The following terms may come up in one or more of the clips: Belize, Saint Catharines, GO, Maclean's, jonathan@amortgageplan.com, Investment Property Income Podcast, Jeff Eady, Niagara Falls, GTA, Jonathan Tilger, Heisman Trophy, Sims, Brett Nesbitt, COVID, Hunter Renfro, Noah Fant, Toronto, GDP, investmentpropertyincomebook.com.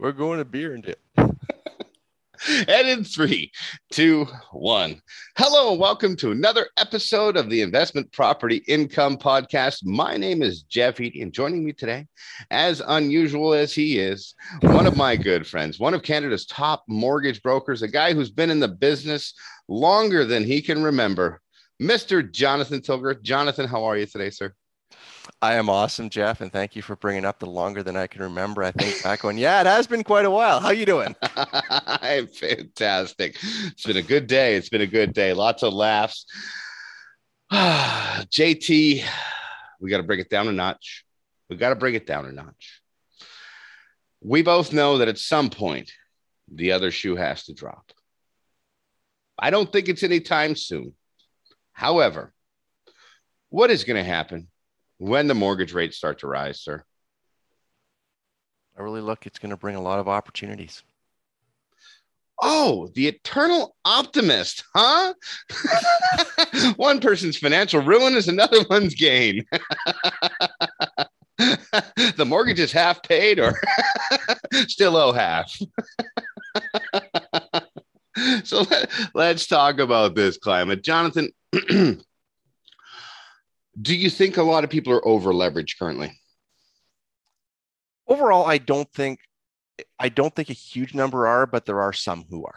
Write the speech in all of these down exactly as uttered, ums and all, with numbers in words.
We're going to beer and dip. And in three, two, one. Hello, and welcome to another episode of the Investment Property Income Podcast. My name is Jeff Eady, and joining me today, as unusual as he is, one of my good friends, one of Canada's top mortgage brokers, a guy who's been in the business longer than he can remember, Mister Jonathan Tilger. Jonathan, how are you today, sir? I am awesome, Jeff, and thank you for bringing up the longer than I can remember. I think back when, yeah, it has been quite a while. How you doing? I'm fantastic. It's been a good day. It's been a good day. Lots of laughs. J T, we got to bring it down a notch. We got to bring it down a notch. We both know that at some point, the other shoe has to drop. I don't think it's anytime soon. However, what is going to happen when the mortgage rates start to rise, sir? I really look, it's going to bring a lot of opportunities. Oh, the eternal optimist, huh? One person's financial ruin is another one's gain. The mortgage is half paid or still owe half. So let, let's talk about this climate. Jonathan, do you think a lot of people are over leveraged currently? Overall, I don't think, I don't think a huge number are, but there are some who are.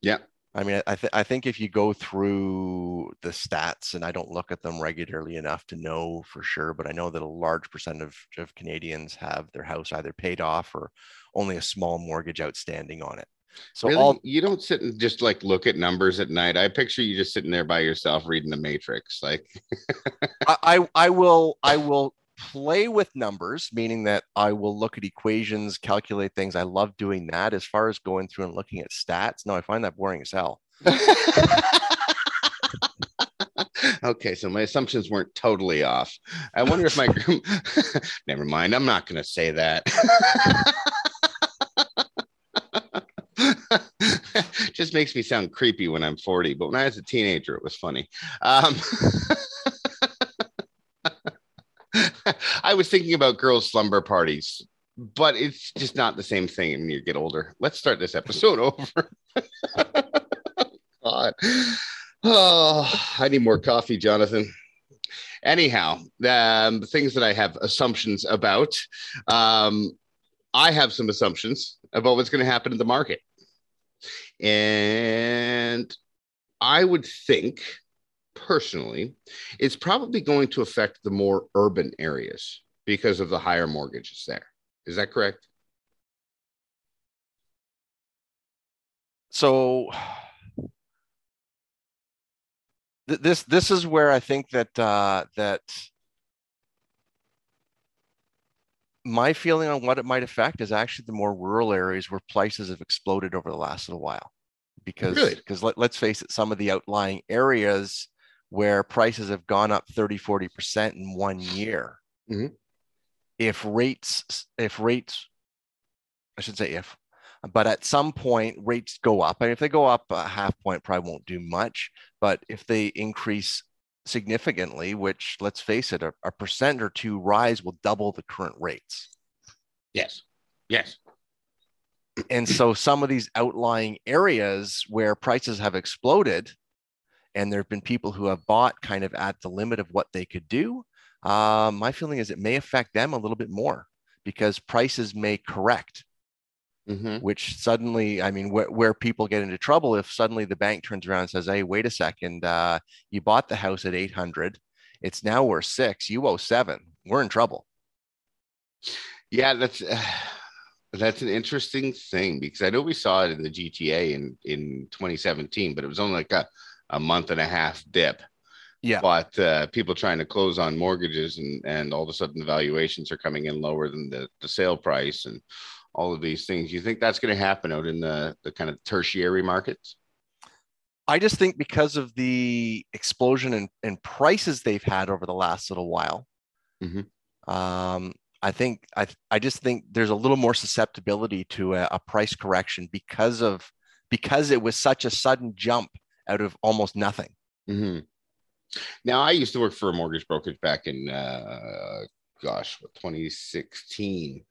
Yeah. I mean, I, th- I think if you go through the stats, and I don't look at them regularly enough to know for sure, but I know that a large percentage of, of Canadians have their house either paid off or only a small mortgage outstanding on it. So really? all you don't sit and just like look at numbers at night. I picture you just sitting there by yourself reading the Matrix. Like I, I, I will, I will play with numbers, meaning that I will look at equations, calculate things. I love doing that. As far as going through and looking at stats, no, I find that boring as hell. Okay, so my assumptions weren't totally off. I wonder if my never mind. I'm not going to say that. Just makes me sound creepy when I'm forty, but when I was a teenager, it was funny. Um, I was thinking about girls' slumber parties, but it's just not the same thing when you get older. Let's start this episode over. God. Oh, I need more coffee, Jonathan. Anyhow, um, the things that I have assumptions about, um, I have some assumptions about what's going to happen in the market. And I would think, personally, it's probably going to affect the more urban areas because of the higher mortgages there. Is that correct? So th- this this is where I think that uh, that my feeling on what it might affect is actually the more rural areas where prices have exploded over the last little while, because really? because let, let's face it, some of the outlying areas where prices have gone up thirty, forty percent in one year. Mm-hmm. If rates, if rates, I should say if, but at some point rates go up. I mean, if they go up a half point, probably won't do much, but if they increase significantly, which let's face it, a, a percent or two rise will double the current rates. Yes. Yes. And so some of these outlying areas where prices have exploded and there have been people who have bought kind of at the limit of what they could do, uh, my feeling is it may affect them a little bit more because prices may correct. Mm-hmm. Which suddenly, I mean, wh- where people get into trouble if suddenly the bank turns around and says, hey, wait a second, uh, you bought the house at eight hundred. It's now worth six. You owe seven. We're in trouble. Yeah, that's uh, that's an interesting thing because I know we saw it in the G T A in, in twenty seventeen, but it was only like a, a month and a half dip. Yeah. But uh, people trying to close on mortgages and, and all of a sudden the valuations are coming in lower than the, the sale price and all of these things. You think that's going to happen out in the, the kind of tertiary markets? I just think because of the explosion in, in prices they've had over the last little while, mm-hmm. um, I think I I just think there's a little more susceptibility to a, a price correction because of because it was such a sudden jump out of almost nothing. Mm-hmm. Now I used to work for a mortgage brokerage back in uh, gosh, twenty sixteen.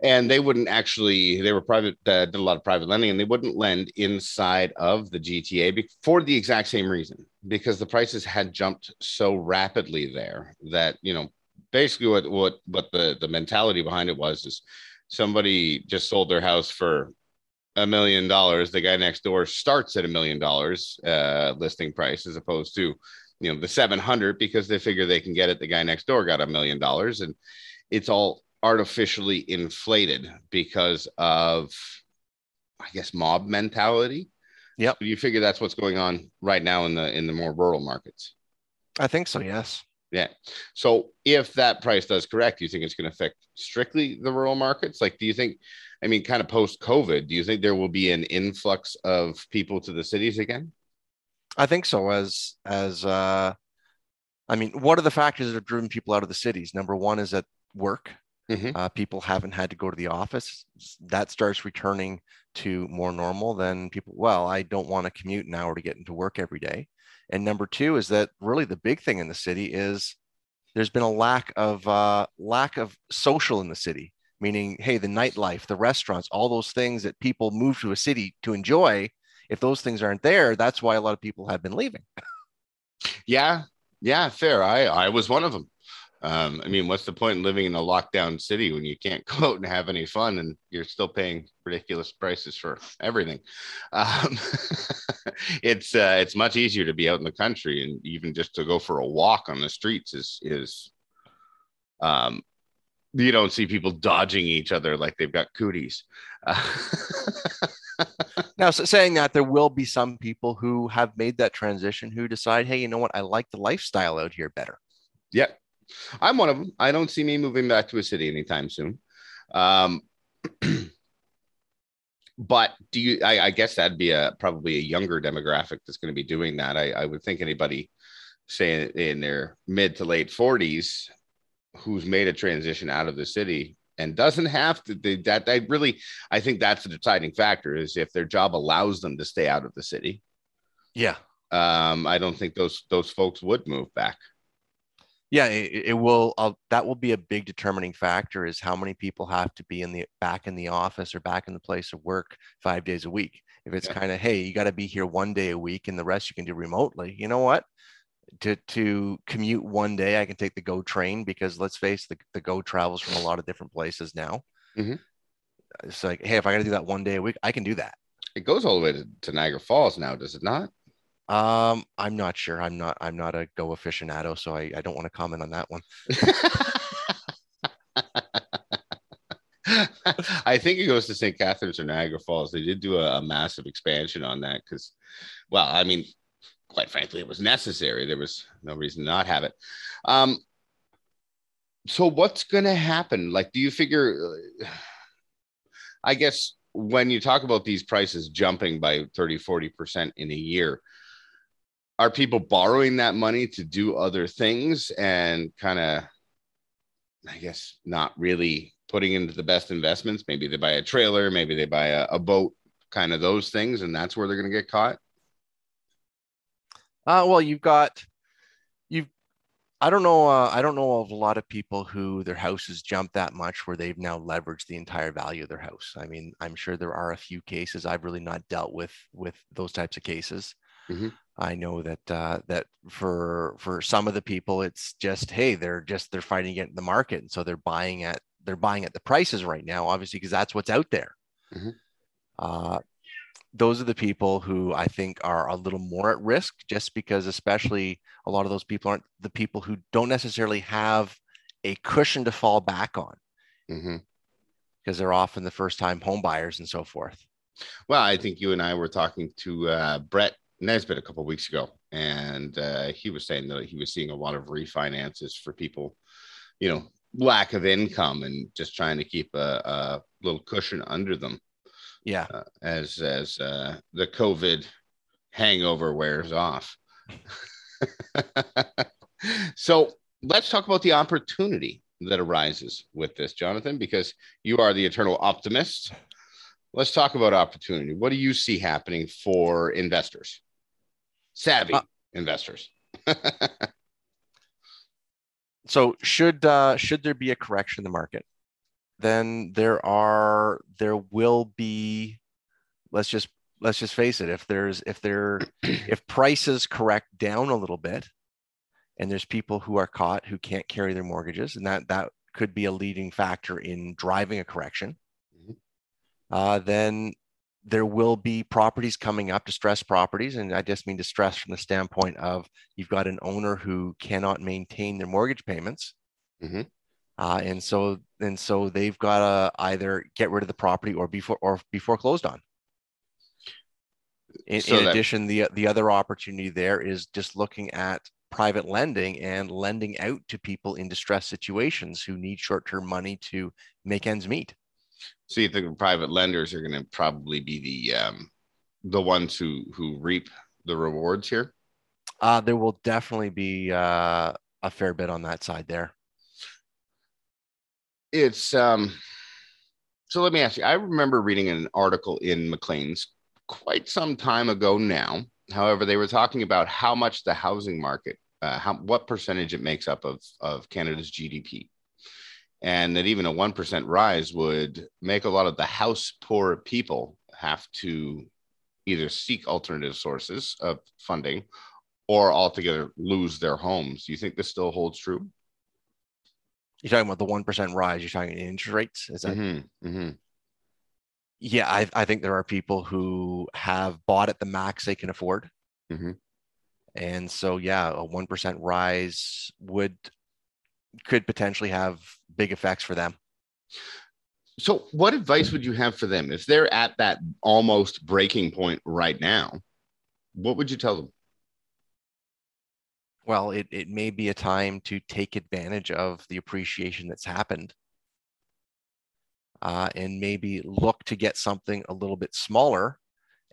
And they wouldn't actually, they were private, uh, did a lot of private lending, and they wouldn't lend inside of the G T A for the exact same reason, because the prices had jumped so rapidly there that, you know, basically what, what, what the, the mentality behind it was is somebody just sold their house for a million dollars. The guy next door starts at a million dollars uh, listing price, as opposed to, you know, the seven hundred, because they figure they can get it. The guy next door got a million dollars, and it's all artificially inflated because of, I guess, mob mentality. Yep. You figure that's what's going on right now in the in the more rural markets. I think so. Yes. Yeah. So if that price does correct, do you think it's going to affect strictly the rural markets? Like, do you think, I mean, kind of post-COVID, do you think there will be an influx of people to the cities again? I think so. As as uh, I mean, what are the factors that have driven people out of the cities? Number one is at work. Mm-hmm. Uh, people haven't had to go to the office. That starts returning to more normal than people. Well, I don't want to commute an hour to get into work every day. And number two is that really the big thing in the city is there's been a lack of uh, lack of social in the city, meaning, hey, the nightlife, the restaurants, all those things that people move to a city to enjoy. If those things aren't there, that's why a lot of people have been leaving. Yeah, yeah, fair. I, I was one of them. Um, I mean, what's the point in living in a lockdown city when you can't go out and have any fun, and you're still paying ridiculous prices for everything? Um, it's uh, it's much easier to be out in the country, and even just to go for a walk on the streets is is um, you don't see people dodging each other like they've got cooties. Uh, now, so saying that, there will be some people who have made that transition who decide, hey, you know what, I like the lifestyle out here better. Yeah. I'm one of them. I don't see me moving back to a city anytime soon. Um, but do you, I, I guess that'd be a, probably a younger demographic that's going to be doing that. I, I would think anybody, say, in their mid to late forties, who's made a transition out of the city and doesn't have to do that. They really, I think that's the deciding factor, is if their job allows them to stay out of the city. Yeah. Um, I don't think those, those folks would move back. Yeah, it, it will. I'll, that will be a big determining factor, is how many people have to be in the back in the office or back in the place of work five days a week. If it's yeah. kind of, hey, you got to be here one day a week and the rest you can do remotely. You know what? To to commute one day, I can take the GO train, because let's face it, the, the GO travels from a lot of different places now. Mm-hmm. It's like, hey, if I got to do that one day a week, I can do that. It goes all the way to, to Niagara Falls now, does it not? Um, I'm not sure. I'm not, I'm not a GO aficionado, so I, I don't want to comment on that one. I think it goes to Saint Catharines or Niagara Falls. They did do a, a massive expansion on that because, well, I mean, quite frankly, it was necessary. There was no reason to not have it. Um, so what's going to happen? Like, do you figure, I guess when you talk about these prices jumping by thirty, forty percent in a year, are people borrowing that money to do other things and kind of, I guess, not really putting into the best investments? Maybe they buy a trailer, maybe they buy a, a boat, kind of those things, and that's where they're going to get caught. Uh, well, you've got, you've, I don't know, uh, I don't know of a lot of people who their houses jumped that much where they've now leveraged the entire value of their house. I mean, I'm sure there are a few cases. I've really not dealt with with those types of cases. Mm-hmm. I know that uh, that for for some of the people, it's just, hey, they're just they're fighting against the market, and so they're buying at they're buying at the prices right now, obviously, because that's what's out there. Mm-hmm. Uh, those are the people who I think are a little more at risk, just because, especially, a lot of those people aren't the people who don't necessarily have a cushion to fall back on, because mm-hmm. they're often the first-time home buyers and so forth. Well, I think you and I were talking to uh, Brett Nesbitt a couple of weeks ago, and uh, he was saying that he was seeing a lot of refinances for people, you know, lack of income and just trying to keep a, a little cushion under them. Yeah, uh, as as uh, the COVID hangover wears off. So let's talk about the opportunity that arises with this, Jonathan, because you are the eternal optimist. Let's talk about opportunity. What do you see happening for investors? Savvy uh, investors. So should uh, should there be a correction in the market? then there are, there will be, let's just, let's just face it. If there's, if there, if prices correct down a little bit and there's people who are caught who can't carry their mortgages, and that, that could be a leading factor in driving a correction, mm-hmm. uh, then there will be properties coming up, distressed properties. And I just mean distressed from the standpoint of you've got an owner who cannot maintain their mortgage payments. Mm-hmm. Uh, and so, and so they've got to either get rid of the property or be, for, or be foreclosed on. In, so in that, addition, the, the other opportunity there is just looking at private lending and lending out to people in distressed situations who need short-term money to make ends meet. So you think private lenders are going to probably be the, um, the ones who, who reap the rewards here? Uh, there will definitely be uh, a fair bit on that side there. It's um, so let me ask you, I remember reading an article in Maclean's quite some time ago now. However, they were talking about how much the housing market, uh, how, what percentage it makes up of, of Canada's G D P. And that even a one percent rise would make a lot of the house poor people have to either seek alternative sources of funding or altogether lose their homes. Do you think this still holds true? You're talking about the one percent rise, you're talking interest rates? Is that? Mm-hmm, mm-hmm. Yeah, I, I think there are people who have bought at the max they can afford. Mm-hmm. And so, yeah, a one percent rise would could potentially have big effects for them. So what advice would you have for them? If they're at that almost breaking point right now, what would you tell them? Well, it, it may be a time to take advantage of the appreciation that's happened uh, and maybe look to get something a little bit smaller,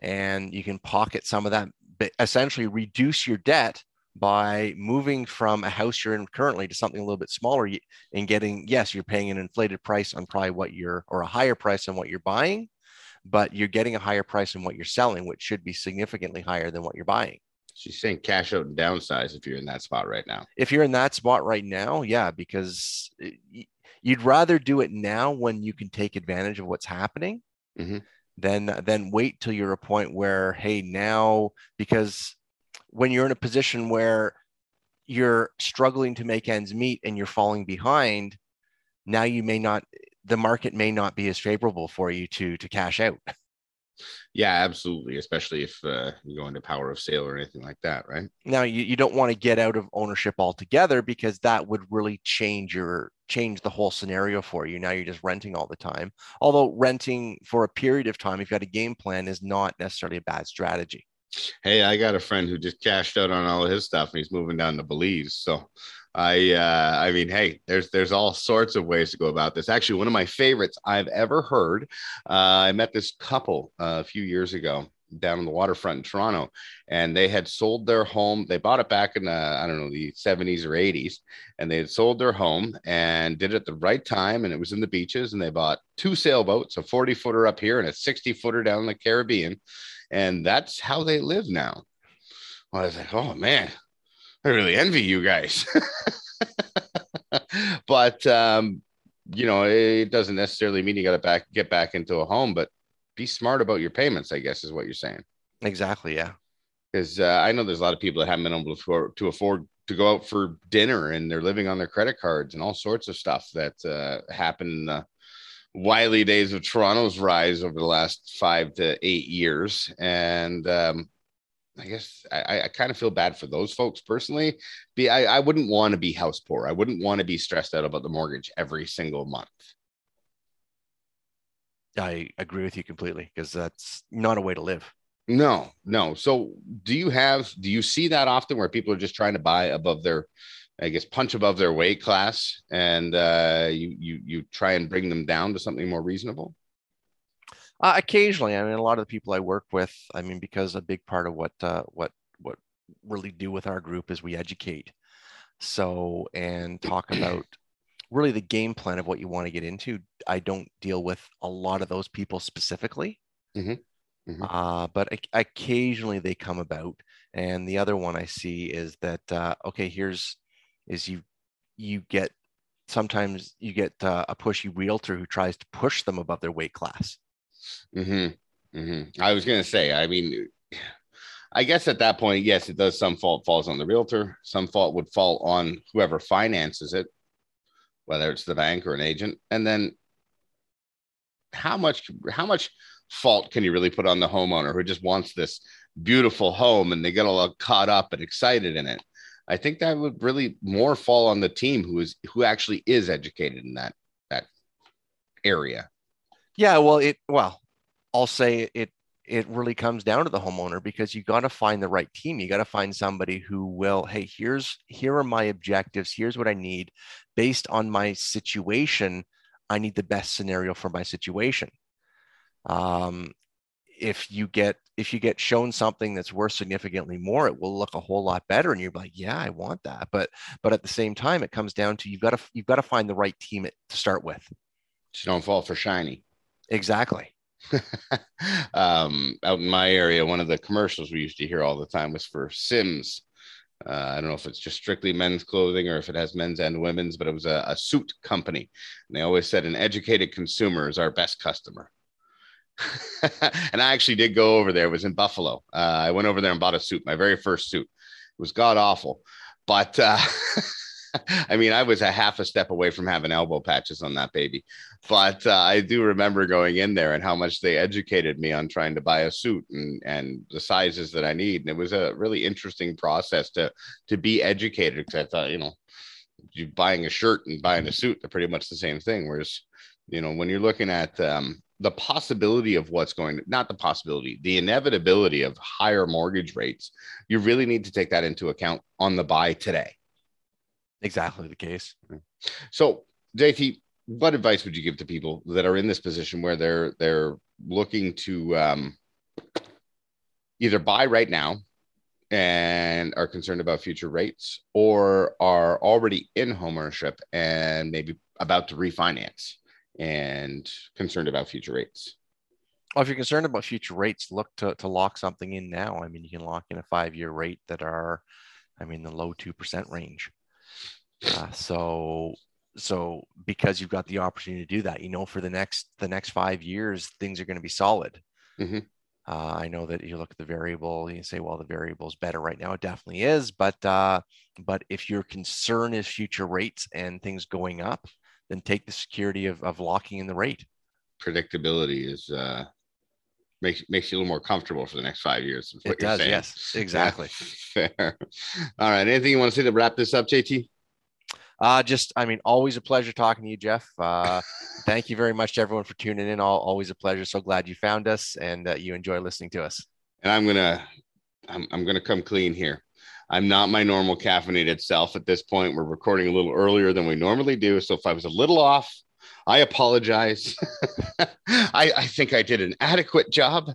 and you can pocket some of that, but essentially reduce your debt by moving from a house you're in currently to something a little bit smaller and getting, yes, you're paying an inflated price on probably what you're, or a higher price on what you're buying, but you're getting a higher price on what you're selling, which should be significantly higher than what you're buying. She's saying cash out and downsize if you're in that spot right now. If you're in that spot right now, yeah, because you'd rather do it now when you can take advantage of what's happening mm-hmm. than, than wait till you're a point where, hey, now, because when you're in a position where you're struggling to make ends meet and you're falling behind, now you may not, the market may not be as favorable for you to, to cash out. Yeah, absolutely. Especially if uh, you go into power of sale or anything like that, right? Now, you, you don't want to get out of ownership altogether because that would really change your change the whole scenario for you. Now you're just renting all the time. Although renting for a period of time, if you've got a game plan, is not necessarily a bad strategy. Hey, I got a friend who just cashed out on all of his stuff and he's moving down to Belize. So I, uh, I mean, hey, there's, there's all sorts of ways to go about this. Actually, one of my favorites I've ever heard. Uh, I met this couple uh, a few years ago down on the waterfront in Toronto, and they had sold their home. They bought it back in, uh, I don't know, the seventies or eighties, and they had sold their home and did it at the right time. And it was in the beaches, and they bought two sailboats, a forty footer up here and a sixty footer down in the Caribbean. And that's how they live now. Well, I was like, oh man, I really envy you guys, but um, you know, it doesn't necessarily mean you got to back, get back into a home, but be smart about your payments, I guess is what you're saying. Exactly. Yeah. Cause uh, I know there's a lot of people that haven't been able to afford, to afford to go out for dinner, and they're living on their credit cards and all sorts of stuff that uh, happened in the wily days of Toronto's rise over the last five to eight years. And um, I guess I, I kind of feel bad for those folks personally. Be I, I wouldn't want to be house poor. I wouldn't want to be stressed out about the mortgage every single month. I agree with you completely, because that's not a way to live. No, no. So do you have, do you see that often where people are just trying to buy above their, I guess, punch above their weight class, and uh, you, you, you try and bring them down to something more reasonable? Uh, occasionally. I mean, a lot of the people I work with, I mean, because a big part of what, uh, what, what really do with our group is we educate. So, and talk about really the game plan of what you want to get into. I don't deal with a lot of those people specifically, mm-hmm. Mm-hmm. Uh, but occasionally they come about. And the other one I see is that, uh, okay, here's, is you, you get sometimes you get uh, a pushy realtor who tries to push them above their weight class. Mm-hmm. Mm-hmm. I was going to say, I mean, I guess at that point, yes, it does. Some fault falls on the realtor. Some fault would fall on whoever finances it, whether it's the bank or an agent. And then how much, how much fault can you really put on the homeowner who just wants this beautiful home and they get all caught up and excited in it? I think that would really more fall on the team who is who actually is educated in that that area. Yeah, well, it well, I'll say it it really comes down to the homeowner, because you got to find the right team. You got to find somebody who will, hey, here's here are my objectives. Here's what I need based on my situation. I need the best scenario for my situation. Um, if you get if you get shown something that's worth significantly more, it will look a whole lot better, and you're like, yeah, I want that. But but at the same time, it comes down to you've got to you've got to find the right team to start with. So don't fall for shiny. Exactly. um, out in my area, one of the commercials we used to hear all the time was for Sims. Uh, I don't know if it's just strictly men's clothing or if it has men's and women's, but it was a, a suit company. And they always said an educated consumer is our best customer. And I actually did go over there. It was in Buffalo. Uh, I went over there and bought a suit. My very first suit. It was god awful. But uh, I mean, I was a half a step away from having elbow patches on that baby. But uh, I do remember going in there and how much they educated me on trying to buy a suit and, and the sizes that I need. And it was a really interesting process to, to be educated, because I thought, you know, you buying a shirt and buying a suit, they're pretty much the same thing. Whereas, you know, when you're looking at um, the possibility of what's going to, not the possibility, the inevitability of higher mortgage rates, you really need to take that into account on the buy today. Exactly the case. So, J T, what advice would you give to people that are in this position where they're they're looking to um, either buy right now and are concerned about future rates, or are already in homeownership and maybe about to refinance and concerned about future rates? Well, if you're concerned about future rates, look to to lock something in now. I mean, you can lock in a five-year rate that are, I mean, the low two percent range. Uh, so, so because you've got the opportunity to do that, you know, for the next, the next five years, things are going to be solid. Mm-hmm. Uh, I know that you look at the variable and you say, well, the variable is better right now. It definitely is. But, uh, but if your concern is future rates and things going up, then take the security of, of locking in the rate. Predictability is, uh, makes, makes you a little more comfortable for the next five years. Is what it you're does. Saying. Yes, exactly. Fair. All right. Anything you want to say to wrap this up, J T? Uh, just, I mean, always a pleasure talking to you, Jeff. Uh, thank you very much to everyone for tuning in. All, always a pleasure. So glad you found us and that you enjoy listening to us. And I'm going to, I'm, I'm going to come clean here. I'm not my normal caffeinated self at this point. We're recording a little earlier than we normally do. So if I was a little off, I apologize. I, I think I did an adequate job,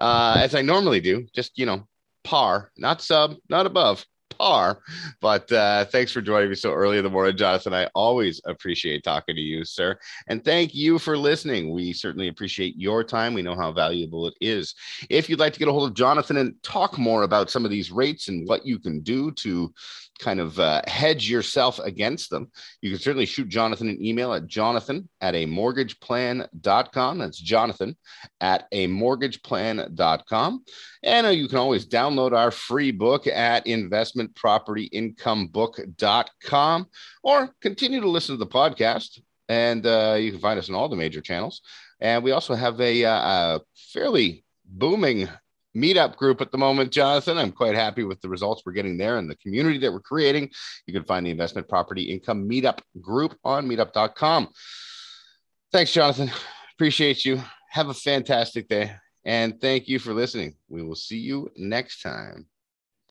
uh, as I normally do. Just, you know, par, not sub, not above. Are but uh thanks for joining me so early in the morning, Jonathan. I always appreciate talking to you, sir, and thank you for listening. We certainly appreciate your time. We know how valuable it is. If you'd like to get a hold of Jonathan and talk more about some of these rates and what you can do to kind of uh, hedge yourself against them, you can certainly shoot Jonathan an email at jonathan at a mortgage plan dot com. That's jonathan at a mortgage plan dot com. And uh, you can always download our free book at investment property income book dot com, or continue to listen to the podcast. And uh, you can find us on all the major channels. And we also have a, uh, a fairly booming meetup group at the moment, Jonathan. I'm quite happy with the results we're getting there and the community that we're creating. You can find the Investment Property Income Meetup group on meetup dot com. Thanks, Jonathan. Appreciate you. Have a fantastic day. And thank you for listening. We will see you next time.